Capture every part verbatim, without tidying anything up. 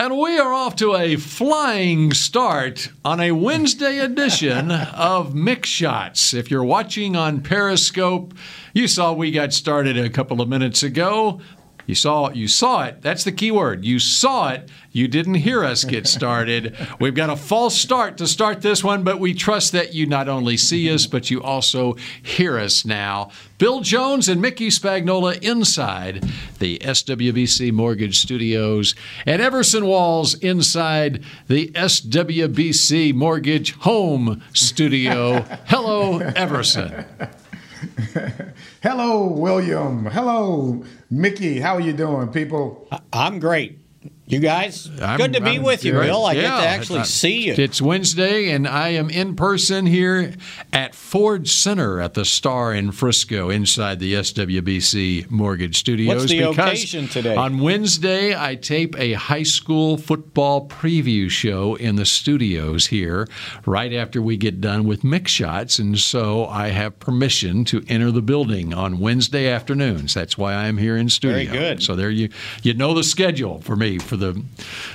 And we are off to a flying start on a Wednesday edition of Mick Shots. If you're watching on Periscope, you saw we got started a couple of minutes ago. You saw, you saw it. That's the key word. You saw it. You didn't hear us get started. We've got a false start to start this one, but we trust that you not only see us, but you also hear us now. Bill Jones and Mickey Spagnola inside the S W B C Mortgage Studios, and Everson Walls inside the S W B C Mortgage Home Studio. Hello, Everson. Hello, William. Hello, Mickey. How are you doing, people? I'm great. You guys? I'm, good to be I'm with good. you, Bill. I yeah, get to actually see you. It's Wednesday, and I am in person here at Ford Center at the Star in Frisco inside the S W B C Mortgage Studios. What's the occasion today? On Wednesday, I tape a high school football preview show in the studios here right after we get done with Mick Shots, and so I have permission to enter the building on Wednesday afternoons. That's why I'm here in studio. Very good. So there you, you know the schedule for me for the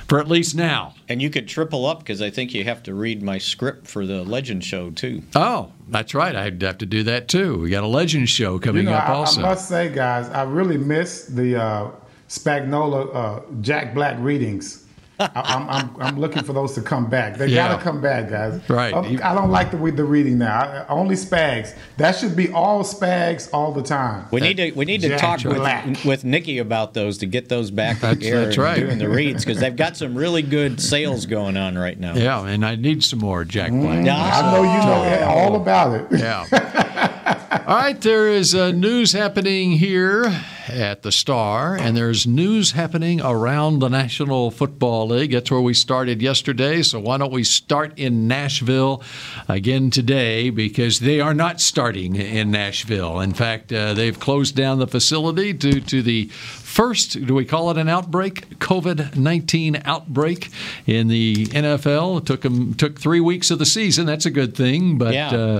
for at least now. And you could triple up because I think you have to read my script for the Legend Show too. Oh, that's right. I'd have to do that too. We got a Legend Show coming you know, up I, also. I must say, guys, I really miss the uh, Spagnola uh, Jack Black readings. I, I'm, I'm I'm looking for those to come back. They yeah. gotta come back, guys. Right. I, I don't like the the reading now. I, only Spags. That should be all Spags all the time. We that, need to we need to talk Black. with with Nikki about those to get those back that's, on air that's right. doing the reads because they've got some really good sales going on right now. Yeah, and I need some more Jack Black. Mm, no. I know you know all about it. Yeah. All right. There is uh, news happening here at the Star, and there's news happening around the National Football League. That's where we started yesterday, so why don't we start in Nashville again today, because they are not starting in Nashville. In fact, uh, they've closed down the facility due to the first, do we call it an outbreak? COVID nineteen outbreak in the N F L. It took them took three weeks of the season. That's a good thing. But yeah. uh,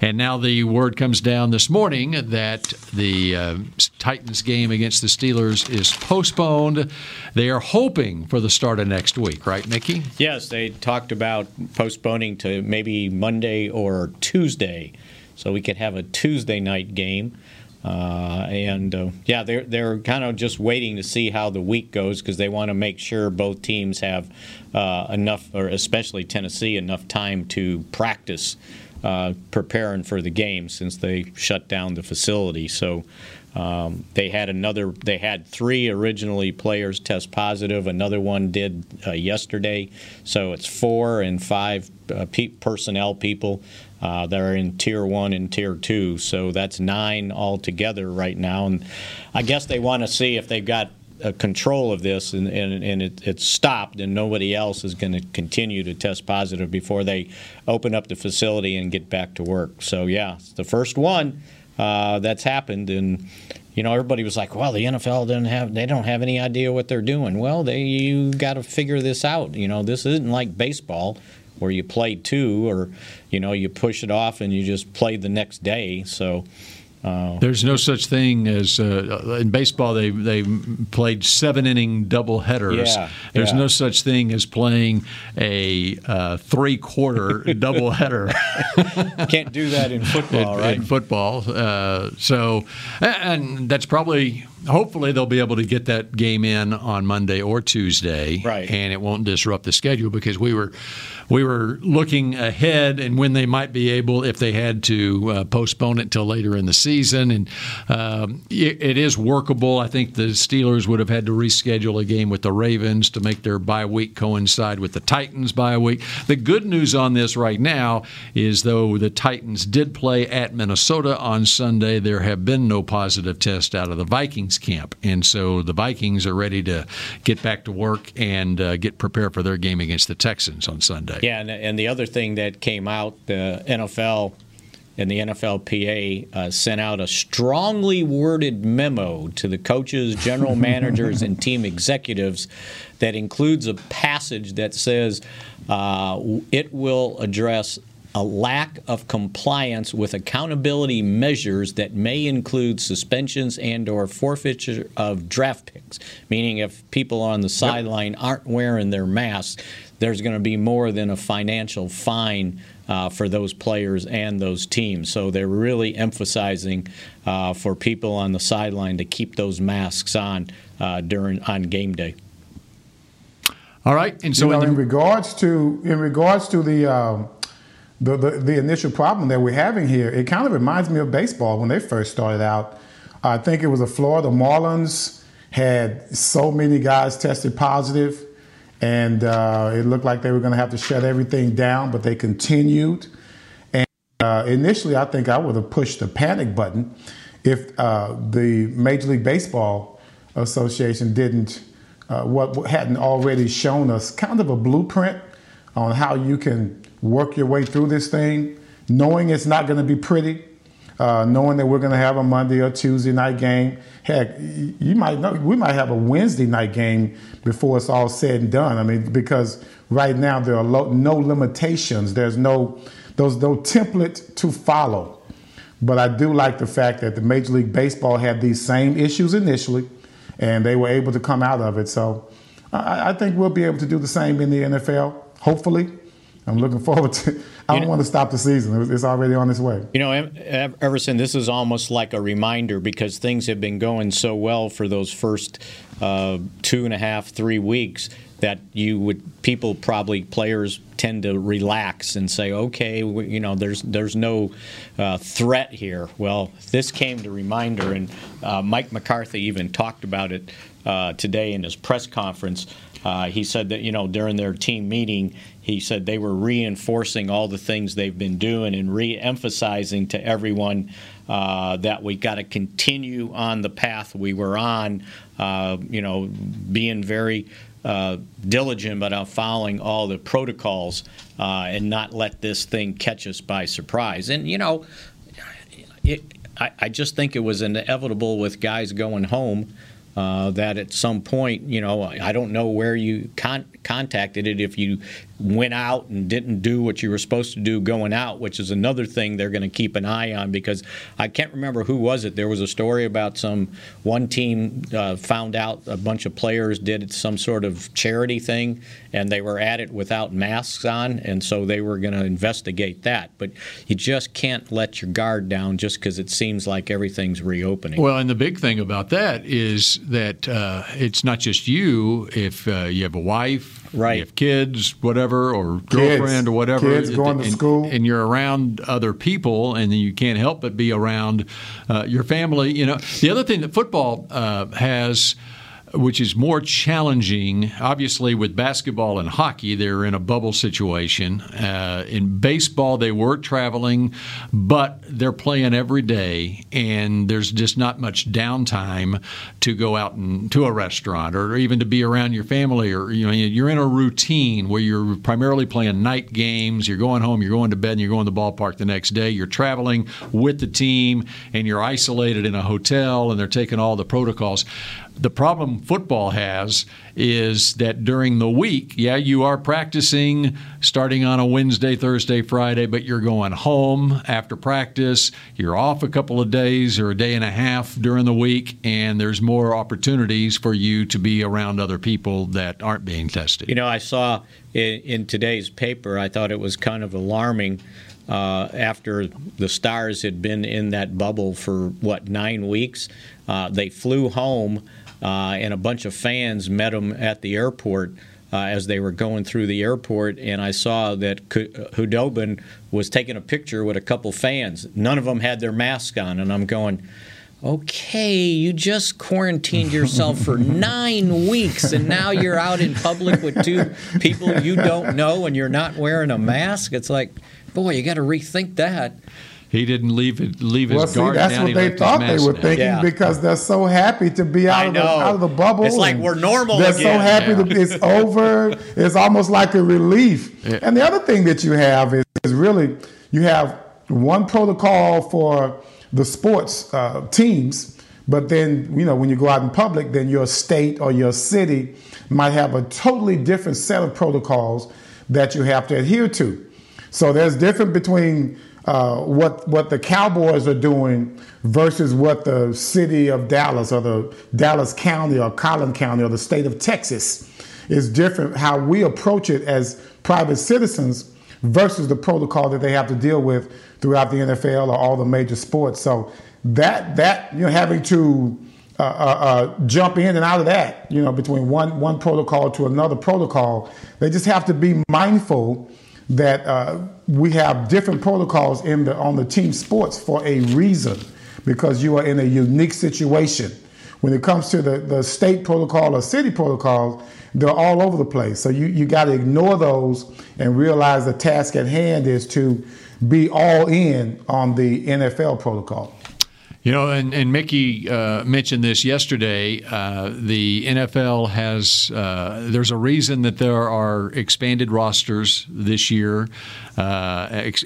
and now the word comes down this morning that the uh, Titans game against the Steelers is postponed. They are hoping for the start of next week, right, Mickey? Yes, they talked about postponing to maybe Monday or Tuesday, so we could have a Tuesday night game. Uh, and uh, yeah, they're they're kind of just waiting to see how the week goes because they want to make sure both teams have uh, enough, or especially Tennessee, enough time to practice uh, preparing for the game since they shut down the facility. So um, they had another, they had three originally players test positive. Another one did uh, yesterday, so it's four and five uh, pe- personnel people. Uh, they're in Tier one and Tier two, so that's nine altogether right now. And I guess they want to see if they've got uh, control of this and, and, and it, it's stopped and nobody else is going to continue to test positive before they open up the facility and get back to work. So, yeah, it's the first one uh, that's happened. And, you know, everybody was like, well, the N F L doesn't have, they don't have any idea what they're doing. Well, they you got to figure this out. You know, this isn't like baseball, where you play two, or you know, you push it off and you just play the next day. So uh, there's no such thing as uh, in baseball. They they played seven inning double headers. Yeah, there's yeah. no such thing as playing a uh, three quarter double header. Can't do that in football, in, right? In football, uh, so and that's probably. Hopefully they'll be able to get that game in on Monday or Tuesday, right. and it won't disrupt the schedule because we were we were looking ahead and when they might be able, if they had to uh, postpone it till later in the season. And um, it, it is workable. I think the Steelers would have had to reschedule a game with the Ravens to make their bye week coincide with the Titans' bye week. The good news on this right now is though the Titans did play at Minnesota on Sunday, there have been no positive tests out of the Vikings trainingscamp. And so the Vikings are ready to get back to work and uh, get prepared for their game against the Texans on Sunday. Yeah, and, and the other thing that came out, the N F L and the N F L P A uh, sent out a strongly worded memo to the coaches, general managers, and team executives that includes a passage that says uh, it will address a lack of compliance with accountability measures that may include suspensions and or forfeiture of draft picks, meaning if people on the sideline yep. aren't wearing their masks, there's going to be more than a financial fine uh, for those players and those teams. So they're really emphasizing uh, for people on the sideline to keep those masks on uh, during on game day. All right. And so you know, in, the- in regards to in regards to the um, The, the the initial problem that we're having here, it kind of reminds me of baseball when they first started out. I think it was the Florida Marlins had so many guys tested positive, and uh, it looked like they were going to have to shut everything down, but they continued. And uh, initially, I think I would have pushed the panic button if uh, the Major League Baseball Association didn't uh, what hadn't already shown us kind of a blueprint on how you can work your way through this thing, knowing it's not going to be pretty, uh, knowing that we're going to have a Monday or Tuesday night game. Heck, you might know we might have a Wednesday night game before it's all said and done. I mean, because right now there are lo- no limitations. There's no there's no template to follow. But I do like the fact that the Major League Baseball had these same issues initially, and they were able to come out of it. So I, I think we'll be able to do the same in the N F L, hopefully. I'm looking forward to I don't you know, want to stop the season. It's already on its way. You know, Everson, this is almost like a reminder because things have been going so well for those first uh, two and a half, three weeks that you would people probably players tend to relax and say, okay, we, you know, there's there's no uh, threat here. Well, this came to reminder, and uh, Mike McCarthy even talked about it uh, today in his press conference. Uh, he said that, you know, during their team meeting, he said they were reinforcing all the things they've been doing and re-emphasizing to everyone uh, that we got to continue on the path we were on, uh, you know, being very uh, diligent about following all the protocols uh, and not let this thing catch us by surprise. And, you know, it, I, I just think it was inevitable with guys going home. Uh, that at some point, you know, I don't know where you con- contacted it if you went out and didn't do what you were supposed to do going out, which is another thing they're going to keep an eye on because I can't remember who was it. There was a story about some one team uh, found out a bunch of players did some sort of charity thing and they were at it without masks on, and so they were going to investigate that. But you just can't let your guard down just because it seems like everything's reopening. Well, and the big thing about that is that uh, it's not just you. If uh, you have a wife, right. you have kids, whatever, or girlfriend kids, or whatever, kids going and, to school, and you're around other people, and then you can't help but be around uh, your family. You know, the other thing that football uh, has, which is more challenging, obviously with basketball and hockey, they're in a bubble situation. Uh, in baseball, they were traveling, but they're playing every day, and there's just not much downtime to go out and to a restaurant or even to be around your family. Or you know, you're in a routine where you're primarily playing night games. You're going home, you're going to bed, and you're going to the ballpark the next day. You're traveling with the team, and you're isolated in a hotel, and they're taking all the protocols. The problem football has is that during the week, yeah, you are practicing starting on a Wednesday, Thursday, Friday, but you're going home after practice. You're off a couple of days or a day and a half during the week, and there's more opportunities for you to be around other people that aren't being tested. You know, I saw in, in today's paper, I thought it was kind of alarming. Uh, after the Stars had been in that bubble for, what, nine weeks, uh, they flew home, uh, and a bunch of fans met them at the airport uh, as they were going through the airport, and I saw that Hudobin was taking a picture with a couple fans. None of them had their mask on, and I'm going, okay, you just quarantined yourself for nine weeks, and now you're out in public with two people you don't know, and you're not wearing a mask? It's like, boy, you got to rethink that. He didn't leave it, leave well, his see, guard down. That's what they thought they were now. thinking yeah. because they're so happy to be out of, the, out of the bubble. It's like we're normal They're again. so happy yeah. that it's over. It's almost like a relief. Yeah. And the other thing that you have is, is really you have one protocol for the sports uh, teams, but then, you know, when you go out in public, then your state or your city might have a totally different set of protocols that you have to adhere to. So there's different between Uh, what what the Cowboys are doing versus what the city of Dallas or the Dallas County or Collin County or the state of Texas is different. How we approach it as private citizens versus the protocol that they have to deal with throughout the N F L or all the major sports. So that that you know having to uh, uh, uh, jump in and out of that, you know, between one one protocol to another protocol, they just have to be mindful that uh, we have different protocols in the on the team sports for a reason, because you are in a unique situation. When it comes to the, the state protocol or city protocols, they're all over the place. So you, you got to ignore those and realize the task at hand is to be all in on the N F L protocol. You know, and, and Mickey uh, mentioned this yesterday. Uh, the N F L has uh, – there's a reason that there are expanded rosters this year. Uh, ex-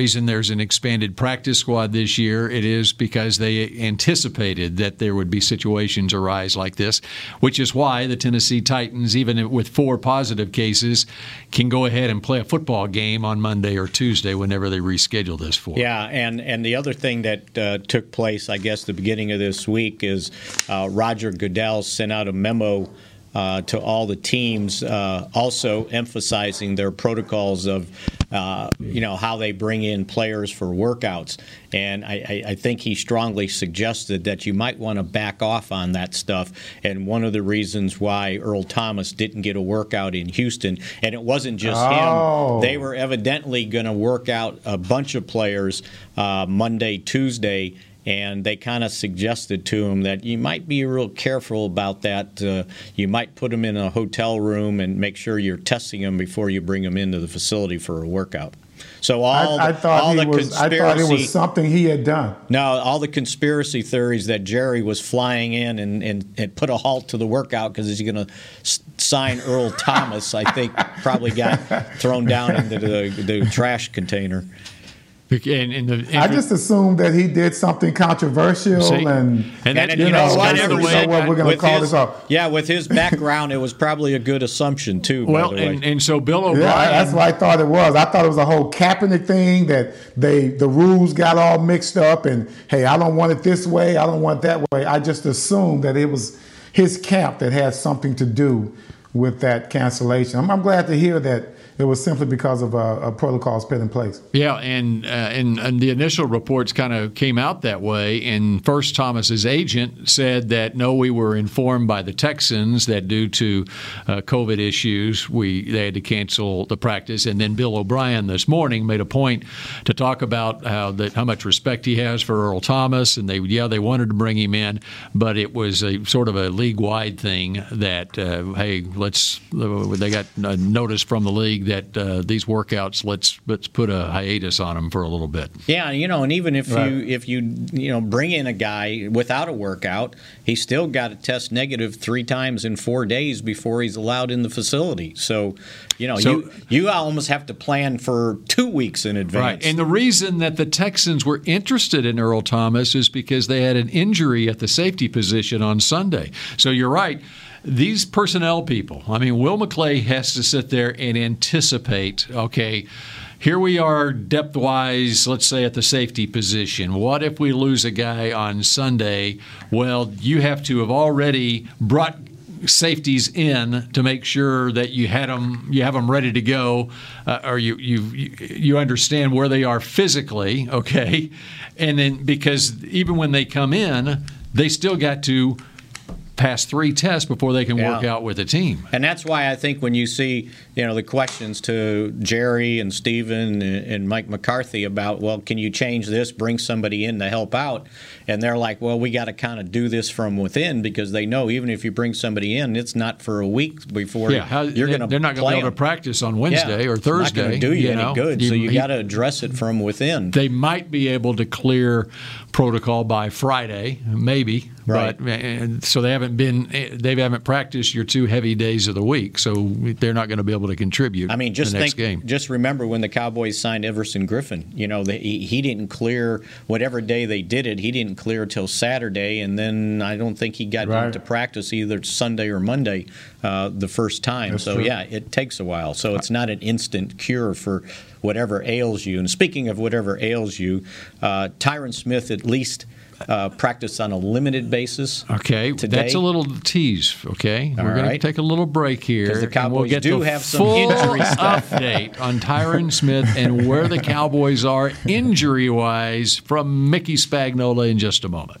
reason there's an expanded practice squad this year. It is because they anticipated that there would be situations arise like this, which is why the Tennessee Titans, even with four positive cases, can go ahead and play a football game on Monday or Tuesday whenever they reschedule this for. Yeah, and, and the other thing that uh, took place Place, I guess, the beginning of this week is uh, Roger Goodell sent out a memo uh, to all the teams, uh, also emphasizing their protocols of, uh, you know, how they bring in players for workouts. And I, I think he strongly suggested that you might want to back off on that stuff. And one of the reasons why Earl Thomas didn't get a workout in Houston, and it wasn't just oh. him, they were evidently going to work out a bunch of players uh, Monday, Tuesday. And they kind of suggested to him that you might be real careful about that. Uh, you might put them in a hotel room and make sure you're testing them before you bring them into the facility for a workout. So all I, I thought all the was, conspiracy, I thought it was something he had done. No, all the conspiracy theories that Jerry was flying in and, and, and put a halt to the workout because he's going to sign Earl Thomas, I think probably got thrown down into the, the trash container. And, and the, and I just assumed that he did something controversial, see? and and, and you, you know, know whatever way, what we're going to call his, this off. Yeah, with his background, it was probably a good assumption too. Well, by the and, way. and so Bill O'Brien. Yeah, that's what I thought it was. I thought it was a whole Kaepernick thing that they the rules got all mixed up, and hey, I don't want it this way, I don't want it that way. I just assumed that it was his camp that had something to do with that cancellation. I'm, I'm glad to hear that. It was simply because of uh, a protocols put in place. Yeah, and, uh, and and the initial reports kind of came out that way. And first, Thomas's agent said that no, we were informed by the Texans that due to uh, COVID issues, we they had to cancel the practice. And then Bill O'Brien this morning made a point to talk about how that how much respect he has for Earl Thomas, and they yeah they wanted to bring him in, but it was a sort of a league-wide thing that uh, hey let's they got a notice from the league that uh, these workouts, let's let's put a hiatus on them for a little bit. Yeah, you know, and even if right. you if you you know bring in a guy without a workout, he's still got to test negative three times in four days before he's allowed in the facility. So, you know, so, you you almost have to plan for two weeks in advance. Right, and the reason that the Texans were interested in Earl Thomas is because they had an injury at the safety position on Sunday. So you're right. These personnel people, I mean, Will McClay has to sit there and anticipate, okay, here we are depth-wise, let's say, at the safety position. What if we lose a guy on Sunday? Well, you have to have already brought safeties in to make sure that you had them, you have them ready to go, uh, or you you you understand where they are physically, okay? And then because even when they come in, they still got to pass three tests before they can yeah. work out with the team. And that's why I think when you see, you know, the questions to Jerry and Steven and Mike McCarthy about, well, can you change this, bring somebody in to help out? And they're like, well, we got to kind of do this from within, because they know even if you bring somebody in, it's not for a week before yeah, how, you're going to They're not going to be able to practice on Wednesday yeah, or Thursday. It's not going to do you, you know, any good, so you got to address it from within. They might be able to clear protocol by Friday, maybe. Right. But, and so they haven't been. They haven't practiced your two heavy days of the week, so they're not going to be able to contribute. I mean, just the next think, game. Just remember when the Cowboys signed Everson Griffin. You know, the, he, he didn't clear whatever day they did it. He didn't clear till Saturday, and then I don't think he got right. to practice either Sunday or Monday uh, the first time. That's so true. Yeah, it takes a while. So it's not an instant cure for whatever ails you. And speaking of whatever ails you, uh, Tyron Smith at least. Uh, practice on a limited basis. Okay, today. That's a little tease. Okay, all we're going right. to take a little break here. Because the Cowboys we'll get do the have some injury stuff. Update on Tyron Smith and where the Cowboys are injury-wise from Mickey Spagnola in just a moment.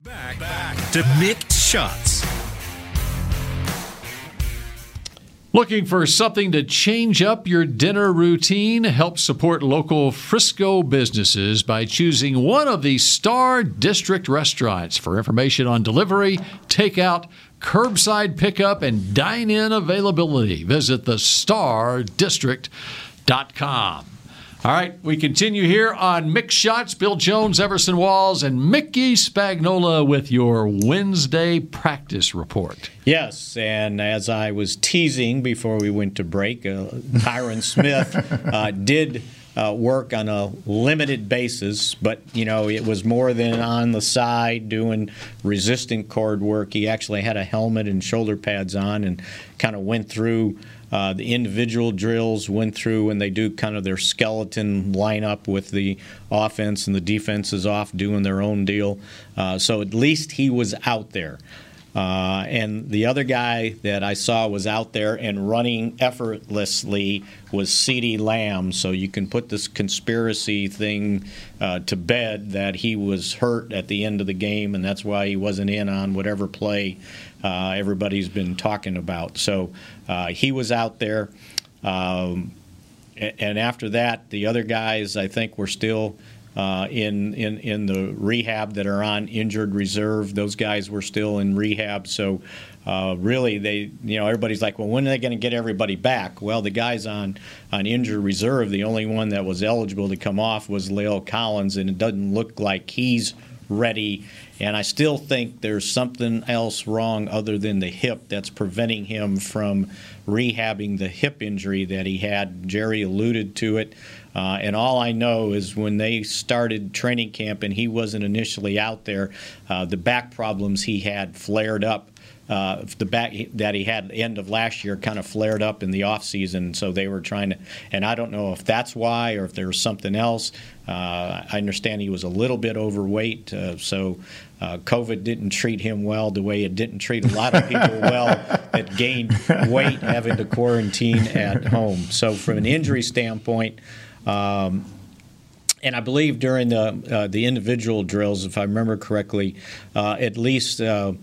Back, back to Mick Shots. Looking for something to change up your dinner routine? Help support local Frisco businesses by choosing one of the Star District restaurants. For information on delivery, takeout, curbside pickup, and dine-in availability, visit the star district dot com. All right, we continue here on Mick Shots. Bill Jones, Everson Walls, and Mickey Spagnola with your Wednesday practice report. Yes, and as I was teasing before we went to break, uh, Tyron Smith uh, did uh, work on a limited basis, but, you know, it was more than on the side doing resistant cord work. He actually had a helmet and shoulder pads on and kind of went through Uh, the individual drills, went through and they do kind of their skeleton lineup with the offense and the defense is off doing their own deal. Uh, so at least he was out there. Uh, and the other guy that I saw was out there and running effortlessly was CeeDee Lamb. So you can put this conspiracy thing uh, to bed that he was hurt at the end of the game, and that's why he wasn't in on whatever play uh, everybody's been talking about. So uh, he was out there. Um, and after that, the other guys, I think, were still – Uh, in, in, in the rehab that are on injured reserve. Those guys were still in rehab. So uh, really, they you know everybody's like, well, when are they going to get everybody back? Well, the guys on, on injured reserve, the only one that was eligible to come off was La'el Collins, and it doesn't look like he's ready. And I still think there's something else wrong other than the hip that's preventing him from rehabbing the hip injury that he had. Jerry alluded to it. Uh, and all I know is when they started training camp and he wasn't initially out there, uh, the back problems he had flared up. Uh, the back that he had end of last year kind of flared up in the offseason, so they were trying to, and I don't know if that's why or if there was something else. Uh, I understand he was a little bit overweight, uh, so uh, COVID didn't treat him well the way it didn't treat a lot of people well that gained weight having to quarantine at home. So from an injury standpoint, um, and I believe during the, uh, the individual drills, if I remember correctly, uh, at least uh, –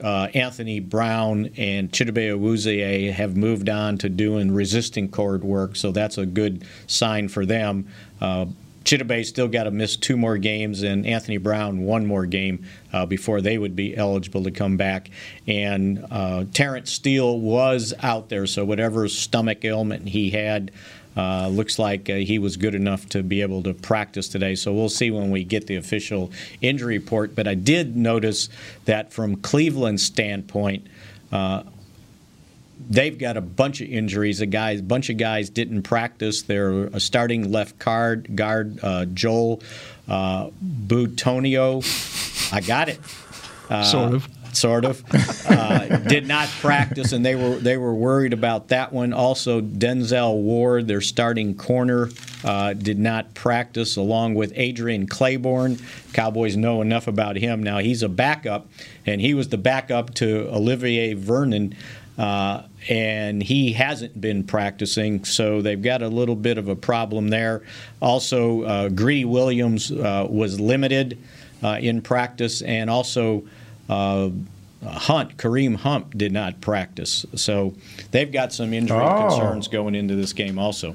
Uh, Anthony Brown and Chidobe Awuzie have moved on to doing resisting cord work, so that's a good sign for them. Uh, Chidobe's still got to miss two more games, and Anthony Brown one more game uh, before they would be eligible to come back. And uh, Terrence Steele was out there, so whatever stomach ailment he had, Uh, looks like uh, he was good enough to be able to practice today. So we'll see when we get the official injury report. But I did notice that from Cleveland's standpoint, uh, they've got a bunch of injuries. A guys, bunch of guys didn't practice. Their starting left guard, guard uh, Joel uh, Butonio, I got it. Uh, sort of. Sort of uh, did not practice, and they were they were worried about that one. Also, Denzel Ward, their starting corner, uh, did not practice, along with Adrian Claiborne. Cowboys know enough about him now. He's a backup, and he was the backup to Olivier Vernon, uh, and he hasn't been practicing, so they've got a little bit of a problem there. Also, uh, Greedy Williams uh, was limited uh, in practice, and also. Uh, Hunt, Kareem Hunt, did not practice. So they've got some injury oh. concerns going into this game also.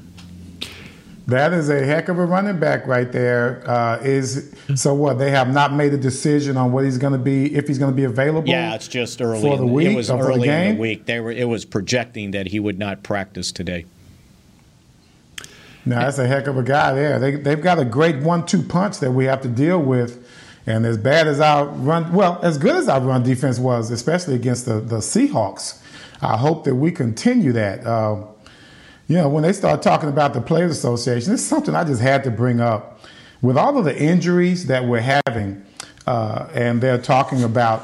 That is a heck of a running back right there. Uh, is so what, they have not made a decision on what he's going to be, if he's going to be available? Yeah, it's just early for the in the week. It was early the in the week. They were, it was projecting that he would not practice today. Now, that's a heck of a guy there. They, they've got a great one two punch that we have to deal with. And as bad as our run, well, as good as our run defense was, especially against the, the Seahawks, I hope that we continue that. Uh, you know, when they start talking about the Players Association, it's something I just had to bring up. With all of the injuries that we're having, uh, and they're talking about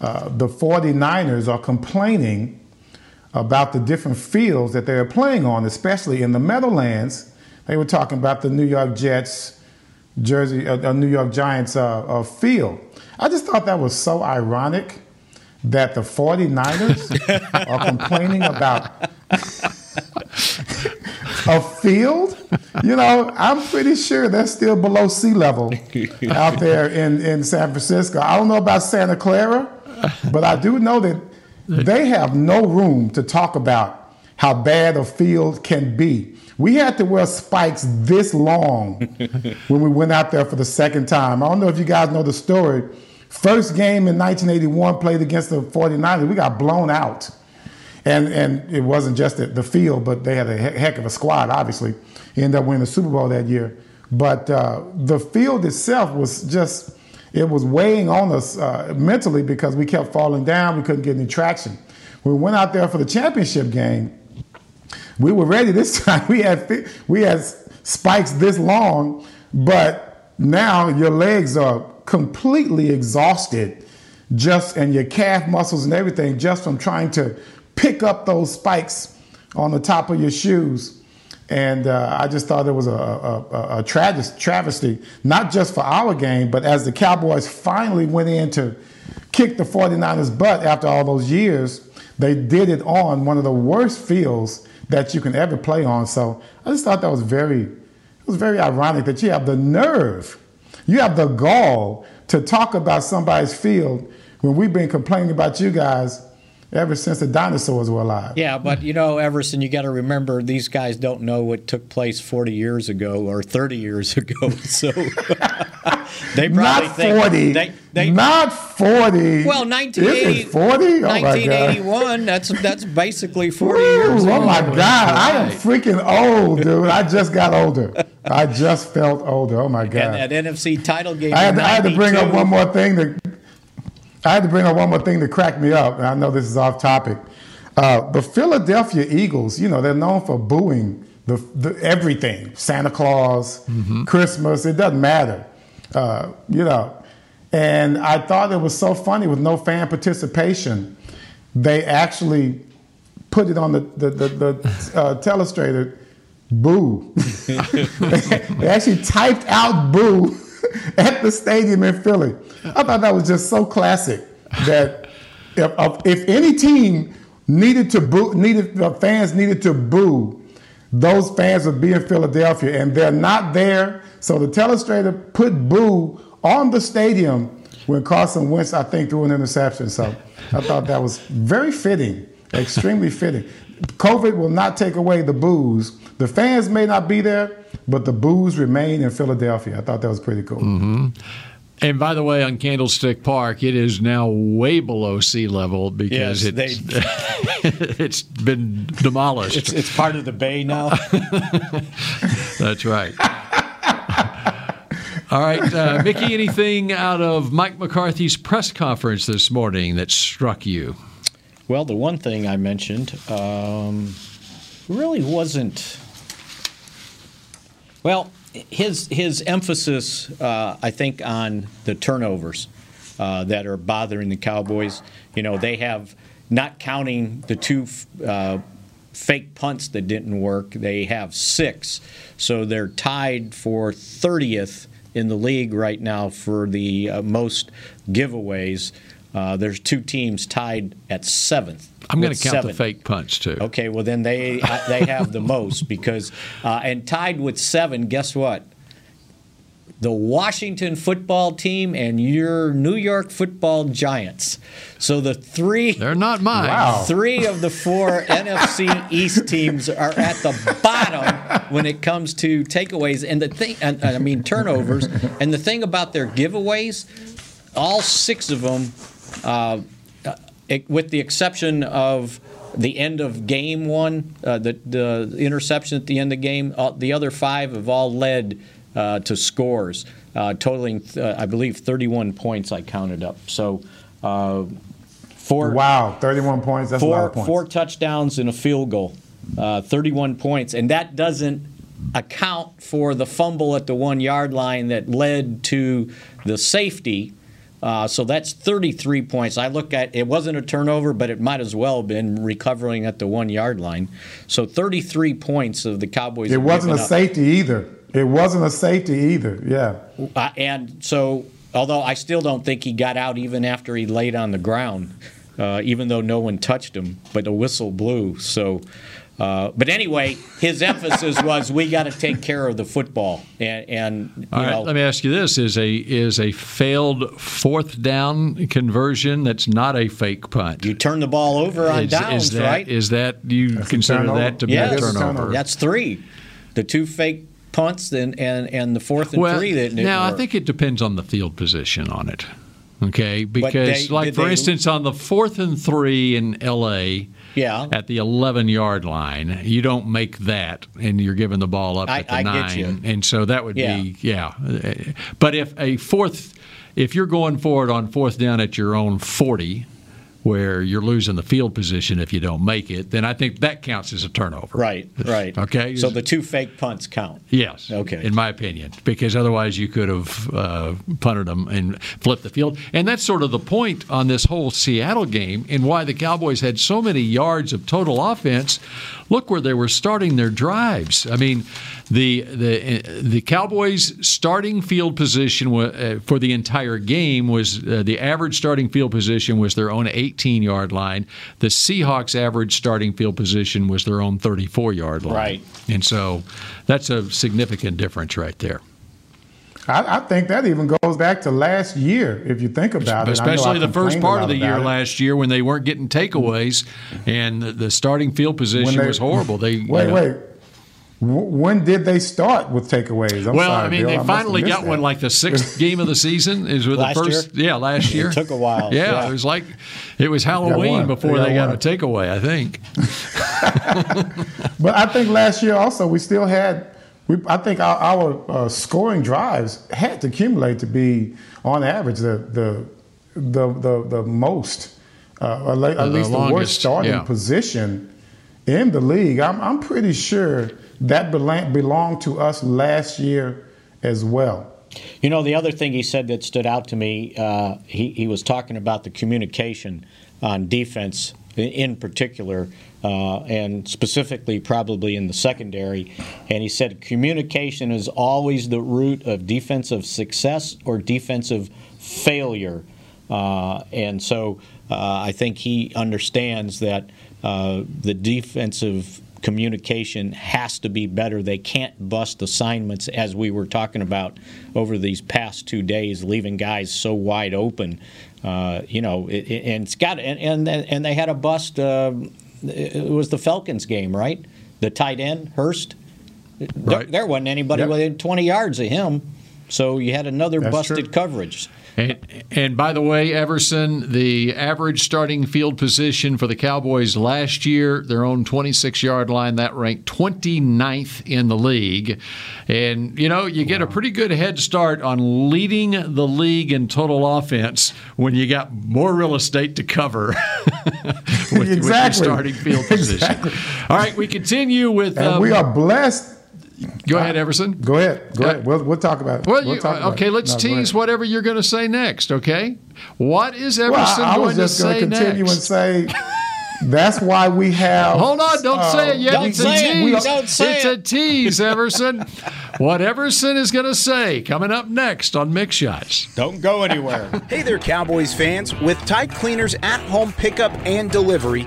uh, the forty-niners are complaining about the different fields that they're playing on, especially in the Meadowlands. They were talking about the New York Jets, Jersey, uh, New York Giants uh, uh, field. I just thought that was so ironic that the forty-niners are complaining about a field. You know, I'm pretty sure that's still below sea level out there in, in San Francisco. I don't know about Santa Clara, but I do know that they have no room to talk about how bad a field can be. We had to wear spikes this long when we went out there for the second time. I don't know if you guys know the story. First game in nineteen eighty-one played against the forty-niners. We got blown out. And and it wasn't just the, the field, but they had a heck of a squad, obviously. He ended up winning the Super Bowl that year. But uh, the field itself was just, it was weighing on us uh, mentally because we kept falling down. We couldn't get any traction. We went out there for the championship game. We were ready this time. We had we had spikes this long, but now your legs are completely exhausted, just and your calf muscles and everything, just from trying to pick up those spikes on the top of your shoes. And uh, I just thought it was a, a, a travesty, not just for our game, but as the Cowboys finally went in to kick the forty-niners' butt after all those years, they did it on one of the worst fields that you can ever play on. So I just thought that was very, it was very ironic that you have the nerve, you have the gall to talk about somebody's field when we've been complaining about you guys ever since the dinosaurs were alive. Yeah, but you know, Everson, you got to remember these guys don't know what took place forty years ago or thirty years ago. So They probably not think forty. They, they, not forty. Well, nineteen eighty, forty? Oh nineteen eighty-one. That's that's basically forty Ooh, years. Oh old. My God! I am freaking old, dude. I just got older. I just felt older. Oh my God! And that N F C title game. I had, I had to bring up one more thing. To, I had to bring up one more thing to crack me up. And I know this is off topic. Uh, the Philadelphia Eagles, you know, they're known for booing the, the everything. Santa Claus, mm-hmm. Christmas, it doesn't matter, uh, you know. And I thought it was so funny with no fan participation. They actually put it on the, the, the, the uh, telestrator, boo. They actually typed out boo at the stadium in Philly. I thought that was just so classic that if, if any team needed to boo, needed uh, fans needed to boo, those fans would be in Philadelphia, and they're not there. So the telestrator put boo on the stadium when Carson Wentz, I think, threw an interception. So I thought that was very fitting, extremely fitting. COVID will not take away the boos. The fans may not be there, but the boos remain in Philadelphia. I thought that was pretty cool. Mm-hmm. And by the way, on Candlestick Park, it is now way below sea level because yes, it's, they, it's been demolished. It's, it's part of the bay now. That's right. All right, uh, Mickey, anything out of Mike McCarthy's press conference this morning that struck you? Well, the one thing I mentioned um, really wasn't – well – His his emphasis, uh, I think, on the turnovers uh, that are bothering the Cowboys. You know, they have, not counting the two uh, fake punts that didn't work, they have six. So they're tied for thirtieth in the league right now for the uh, most giveaways. Uh, there's two teams tied at seventh. I'm going to count seven. The fake punts, too. Okay, well, then they uh, they have the most because uh, – and tied with seven, guess what? The Washington football team and your New York football Giants. So the three – They're not mine. Wow. Three of the four N F C East teams are at the bottom when it comes to takeaways and the thing – I mean turnovers. And the thing about their giveaways, all six of them uh, – It, with the exception of the end of game one, uh, the, the interception at the end of the game, all, the other five have all led uh, to scores, uh, totaling, uh, I believe, thirty-one points I counted up. So uh, four. Wow, thirty-one points. That's four, a lot of points. Four touchdowns and a field goal, uh, thirty-one points. And that doesn't account for the fumble at the one-yard line that led to the safety. Uh, so that's thirty-three points. I look at it wasn't a turnover, but it might as well have been recovering at the one-yard line. So thirty-three points of the Cowboys. It wasn't a safety either. It wasn't a safety either, yeah. Uh, and so, although I still don't think he got out even after he laid on the ground, uh, even though no one touched him, but a whistle blew. So, uh, but anyway, his emphasis was we got to take care of the football. And, and you all right, know, let me ask you this: is a is a failed fourth down conversion that's not a fake punt? You turn the ball over on is, downs, is that, right? Is that you that's consider that to yes. be a turnover? That's three. The two fake punts and and, and the fourth and well, three that didn't now work. I think it depends on the field position on it. Okay, because they, like for they, instance, on the fourth and three in L A. Yeah. At the eleven-yard line, you don't make that, and you're giving the ball up I, at the I nine. Get you. And so that would yeah. be, yeah. But if a fourth, if you're going for it on fourth down at your own forty, where you're losing the field position if you don't make it, then I think that counts as a turnover. Right, right. Okay? So the two fake punts count. Yes. Okay. In my opinion, because otherwise you could have uh, punted them and flipped the field. And that's sort of the point on this whole Seattle game and why the Cowboys had so many yards of total offense. Look where they were starting their drives. I mean, the the the Cowboys' starting field position for the entire game was uh, the average starting field position was their own eight. eighteen-yard line. The Seahawks' average starting field position was their own thirty-four-yard line. Right. And so that's a significant difference right there. I, I think that even goes back to last year, if you think about it. Especially the first part of the year last year when they weren't getting takeaways and the, the starting field position was horrible. They, wait, you know, wait. When did they start with takeaways? I'm well, sorry, I mean, Bill. they I finally got that. one like the sixth game of the season is with the first. Year? Yeah, last year. It took a while. Yeah, yeah, it was like it was Halloween before they got, they got a takeaway, I think. But I think last year also we still had. We I think our, our uh, scoring drives had to accumulate to be on average the the the the, the most, uh, or at the, least the, the worst starting yeah. position in the league. I'm I'm pretty sure. That belonged to us last year as well. You know, the other thing he said that stood out to me, uh, he, he was talking about the communication on defense in particular, uh, and specifically probably in the secondary. And he said communication is always the root of defensive success or defensive failure. Uh, and so uh, I think he understands that uh, the defensive communication has to be better. They can't bust assignments, as we were talking about over these past two days, leaving guys so wide open. Uh, you know, it, it, and it's got and, and and they had a bust. Uh, it was the Falcons game, right? The tight end Hurst. Right. There, there wasn't anybody yep. within twenty yards of him, so you had another That's busted true. coverage. And, and by the way, Everson, the average starting field position for the Cowboys last year, their own twenty-six-yard line, that ranked twenty-ninth in the league. And, you know, you get wow. a pretty good head start on leading the league in total offense when you got more real estate to cover with, exactly. with your starting field position. Exactly. All right, we continue with... And um, we are blessed... Go ahead, Everson. Go ahead. Go ahead. We'll, we'll talk about it. Well, we'll talk about okay, it. let's no, tease whatever you're going to say next, okay? What is Everson well, I, I going to say next? I was just going to continue next? and say that's why we have... Hold on. Don't uh, say it yet. Don't it's say a tease. It. Don't say it's it. a tease, Everson. What Everson is going to say coming up next on Mick Shots. Don't go anywhere. Hey there, Cowboys fans. With Tide Cleaners at-home pickup and delivery,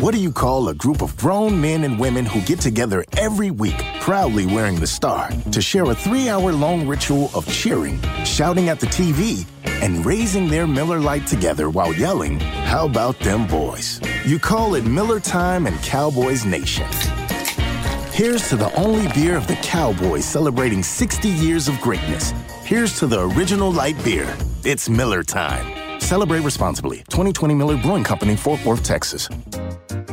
What do you call a group of grown men and women who get together every week, proudly wearing the Star, to share a three-hour-long ritual of cheering, shouting at the T V, and raising their Miller Lite together while yelling, "How about them boys?" You call it Miller Time and Cowboys Nation. Here's to the only beer of the Cowboys celebrating sixty years of greatness. Here's to the original light beer. It's Miller Time. Celebrate responsibly. twenty twenty Miller Brewing Company, Fort Worth, Texas.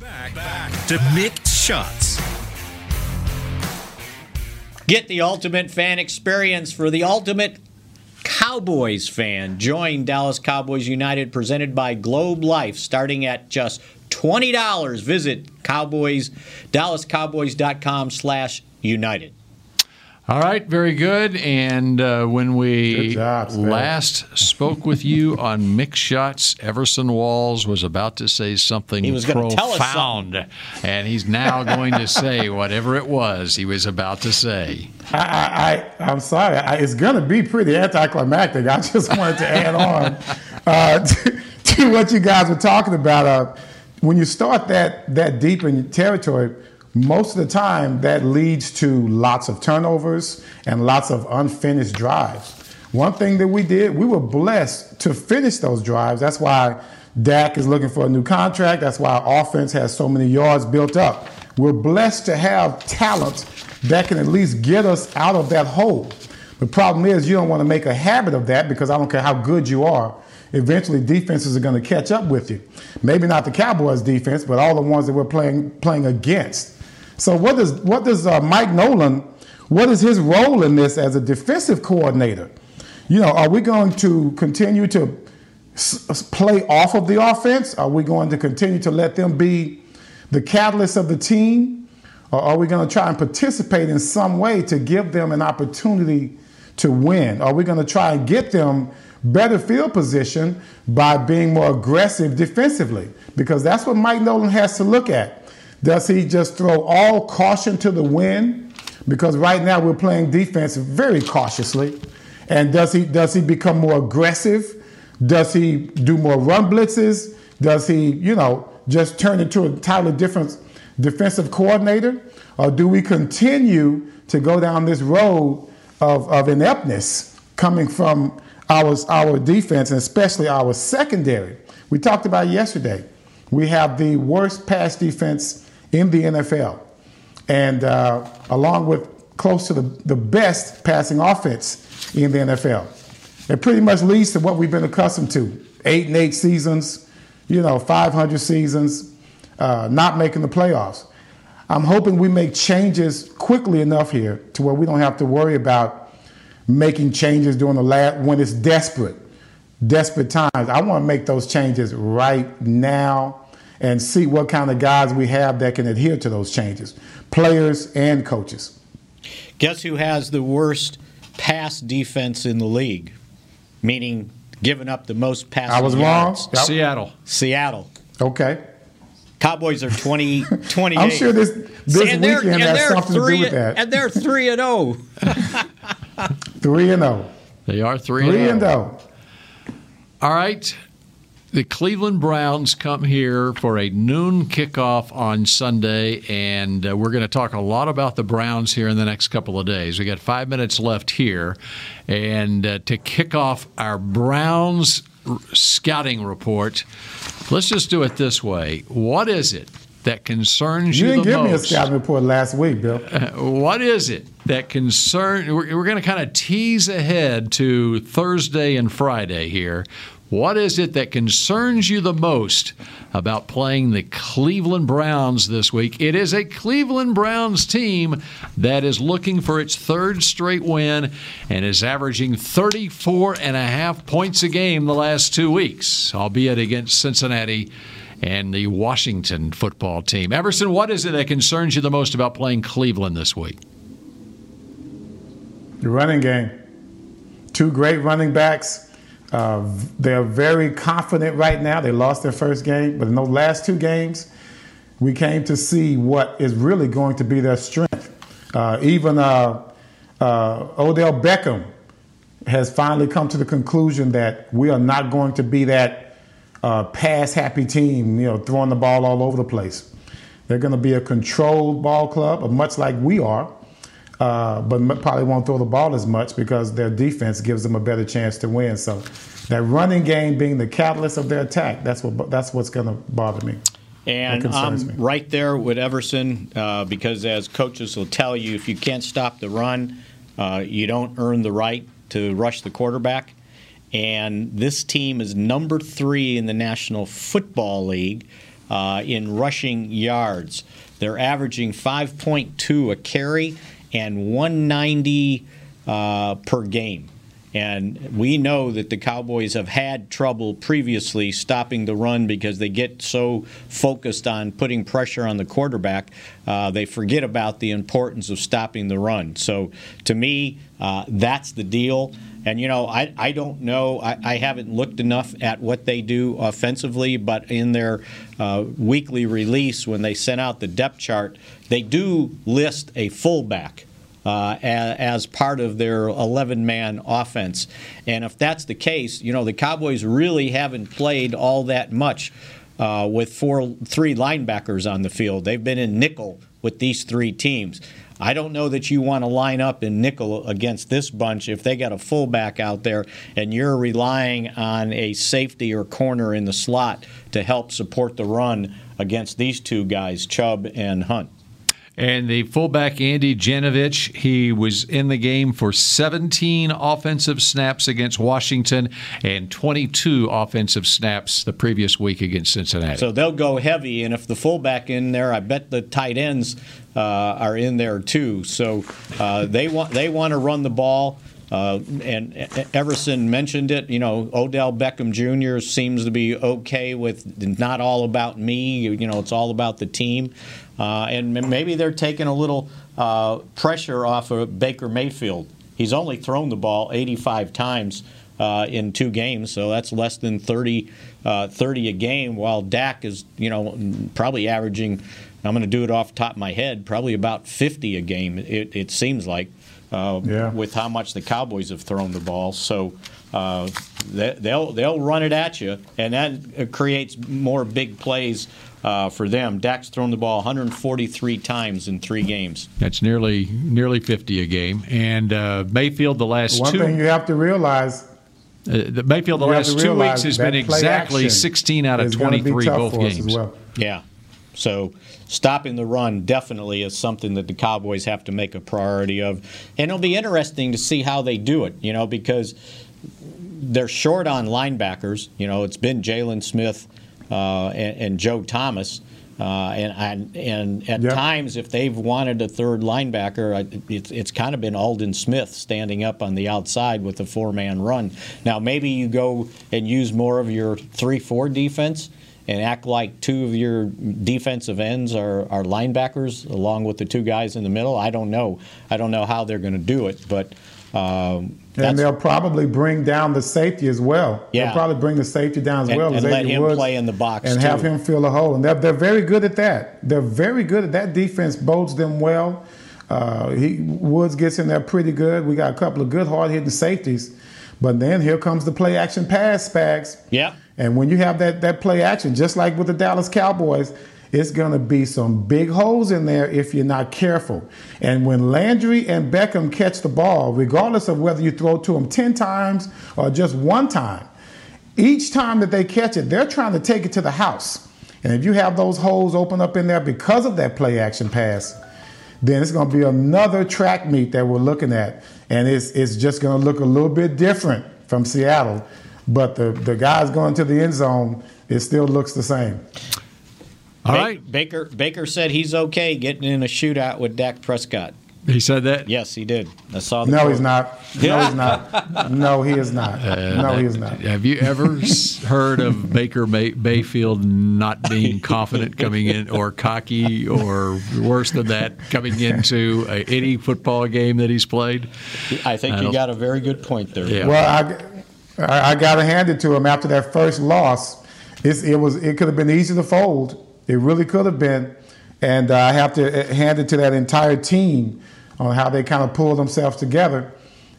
Back, back, back to Mick Shots. Get the ultimate fan experience for the ultimate Cowboys fan. Join Dallas Cowboys United presented by Globe Life starting at just twenty dollars. Visit Cowboys, dallas cowboys dot com slash united. All right, very good. And uh, when we job, last spoke with you on Mick Shots, Everson Walls was about to say something he was profound, tell us something. And he's now going to say whatever it was he was about to say. I, I, I I'm sorry, I, it's going to be pretty anticlimactic. I just wanted to add on uh, to, to what you guys were talking about. Uh, when you start that that deep in territory. Most of the time, that leads to lots of turnovers and lots of unfinished drives. One thing that we did, we were blessed to finish those drives. That's why Dak is looking for a new contract. That's why our offense has so many yards built up. We're blessed to have talent that can at least get us out of that hole. The problem is you don't want to make a habit of that, because I don't care how good you are. Eventually, defenses are going to catch up with you. Maybe not the Cowboys' defense, but all the ones that we're playing playing against. So what does what does uh, Mike Nolan, what is his role in this as a defensive coordinator? You know, are we going to continue to s- play off of the offense? Are we going to continue to let them be the catalyst of the team? Or are we going to try and participate in some way to give them an opportunity to win? Are we going to try and get them better field position by being more aggressive defensively? Because that's what Mike Nolan has to look at. Does he just throw all caution to the wind? Because right now we're playing defense very cautiously. And does he does he become more aggressive? Does he do more run blitzes? Does he, you know, just turn into a totally different defensive coordinator? Or do we continue to go down this road of, of ineptness coming from Our, our defense, and especially our secondary? We talked about yesterday. We have the worst pass defense in the N F L, and uh, along with close to the, the best passing offense in the N F L. It pretty much leads to what we've been accustomed to. Eight and eight seasons, you know, five hundred seasons, uh, not making the playoffs. I'm hoping we make changes quickly enough here to where we don't have to worry about making changes during the lab when it's desperate, desperate times. I want to make those changes right now and see what kind of guys we have that can adhere to those changes, players and coaches. Guess who has the worst pass defense in the league, meaning giving up the most passes? I was wrong. Yep. Seattle. Seattle. Okay. Cowboys are twenty twenty-eight. I'm sure this this and weekend has something three, to do with that. And they're three and zero. Three and zero. They are three, three and zero. All right, the Cleveland Browns come here for a noon kickoff on Sunday, and uh, we're going to talk a lot about the Browns here in the next couple of days. We got five minutes left here, and uh, to kick off our Browns scouting report, let's just do it this way. What is it that concerns you the most? You didn't give me a scouting report last week, Bill. Uh, what is it that concerns? We're, we're going to kind of tease ahead to Thursday and Friday here. What is it that concerns you the most about playing the Cleveland Browns this week? It is a Cleveland Browns team that is looking for its third straight win and is averaging thirty-four and a half points a game the last two weeks, albeit against Cincinnati and the Washington football team. Everson, what is it that concerns you the most about playing Cleveland this week? The running game. Two great running backs. Uh, they're very confident right now. They lost their first game, but in those last two games, we came to see what is really going to be their strength. Uh, even uh, uh, Odell Beckham has finally come to the conclusion that we are not going to be that uh, pass-happy team, you know, throwing the ball all over the place. They're going to be a controlled ball club, much like we are, Uh, but probably won't throw the ball as much because their defense gives them a better chance to win. So that running game being the catalyst of their attack, that's what that's what's going to bother me. And I'm me. right there with Everson uh, because, as coaches will tell you, if you can't stop the run, uh, you don't earn the right to rush the quarterback. And this team is number three in the National Football League uh, in rushing yards. They're averaging five point two a carry and one ninety uh, per game. And we know that the Cowboys have had trouble previously stopping the run because they get so focused on putting pressure on the quarterback, uh, they forget about the importance of stopping the run. So to me, uh, that's the deal. And, you know, I, I don't know. I, I haven't looked enough at what they do offensively, but in their uh, weekly release when they sent out the depth chart, they do list a fullback uh, as, as part of their eleven-man offense. And if that's the case, you know, the Cowboys really haven't played all that much uh, with four, three linebackers on the field. They've been in nickel with these three teams. I don't know that you want to line up in nickel against this bunch if they got a fullback out there and you're relying on a safety or corner in the slot to help support the run against these two guys, Chubb and Hunt. And the fullback, Andy Janovich, he was in the game for seventeen offensive snaps against Washington and twenty-two offensive snaps the previous week against Cincinnati. So they'll go heavy, and if the fullback in there, I bet the tight ends uh, are in there too. So uh, they want they want to run the ball. Uh, and Everson mentioned it, you know, Odell Beckham Junior seems to be okay with not all about me, you know, it's all about the team. Uh, and maybe they're taking a little uh, pressure off of Baker Mayfield. He's only thrown the ball eighty-five times uh, in two games, so that's less than thirty, uh, thirty a game, while Dak is, you know, probably averaging, I'm going to do it off the top of my head, probably about fifty a game, it, it seems like. Uh, yeah. With how much the Cowboys have thrown the ball, so uh, they, they'll they'll run it at you, and that creates more big plays uh, for them. Dak's thrown the ball one hundred forty-three times in three games. That's nearly nearly fifty a game, and uh, Mayfield the last one two. One thing you have to realize. Uh, the Mayfield the last two weeks has been exactly sixteen out of twenty-three both games. As well. Yeah. So stopping the run definitely is something that the Cowboys have to make a priority of. And it'll be interesting to see how they do it, you know, because they're short on linebackers. You know, it's been Jalen Smith uh, and, and Joe Thomas. Uh, and, and and at yep. times, if they've wanted a third linebacker, it's, it's kind of been Alden Smith standing up on the outside with a four-man run. Now, maybe you go and use more of your three four defense and act like two of your defensive ends are, are linebackers along with the two guys in the middle. I don't know. I don't know how they're going to do it, but um, and they'll probably bring down the safety as well. Yeah. They'll probably bring the safety down as and, well. And let him Woods play in the box and too. Have him fill a hole. And they're, they're very good at that. They're very good at that. Defense bodes them well. Uh, he Woods gets in there pretty good. We got a couple of good hard-hitting safeties. But then here comes the play-action pass, Spags. Yeah. And when you have that, that play action, just like with the Dallas Cowboys, it's going to be some big holes in there if you're not careful. And when Landry and Beckham catch the ball, regardless of whether you throw to them ten times or just one time, each time that they catch it, they're trying to take it to the house. And if you have those holes open up in there because of that play action pass, then it's going to be another track meet that we're looking at. And it's, it's just going to look a little bit different from Seattle. But the, the guys going to the end zone, it still looks the same. All right. Baker Baker said he's okay getting in a shootout with Dak Prescott. He said that? Yes, he did. I saw that. No, quote. He's not. No, he's not. No, he is not. Uh, no, he is not. Have you ever heard of Baker May- Mayfield not being confident coming in, or cocky, or worse than that, coming into a, any football game that he's played? I think I you got a very good point there. Yeah. Well, I... I got to hand it to him after that first loss. It's, it was it could have been easy to fold. It really could have been. And uh, I have to hand it to that entire team on how they kind of pulled themselves together.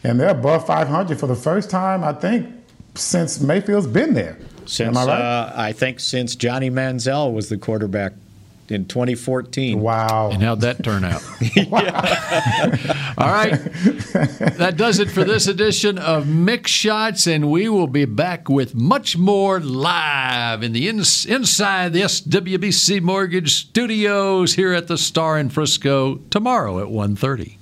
And they're above five hundred for the first time, I think, since Mayfield's been there. Since, Am I right? Uh, I think since Johnny Manziel was the quarterback. In twenty fourteen. Wow. And how'd that turn out? All right. That does it for this edition of Mick Shots, and we will be back with much more live in the ins- inside the S W B C Mortgage Studios here at the Star in Frisco tomorrow at one thirty.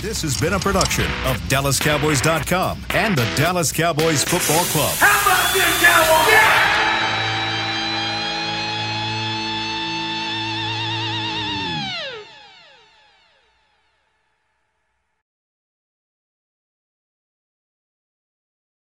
This has been a production of Dallas Cowboys dot com and the Dallas Cowboys Football Club. How about this, Cowboys?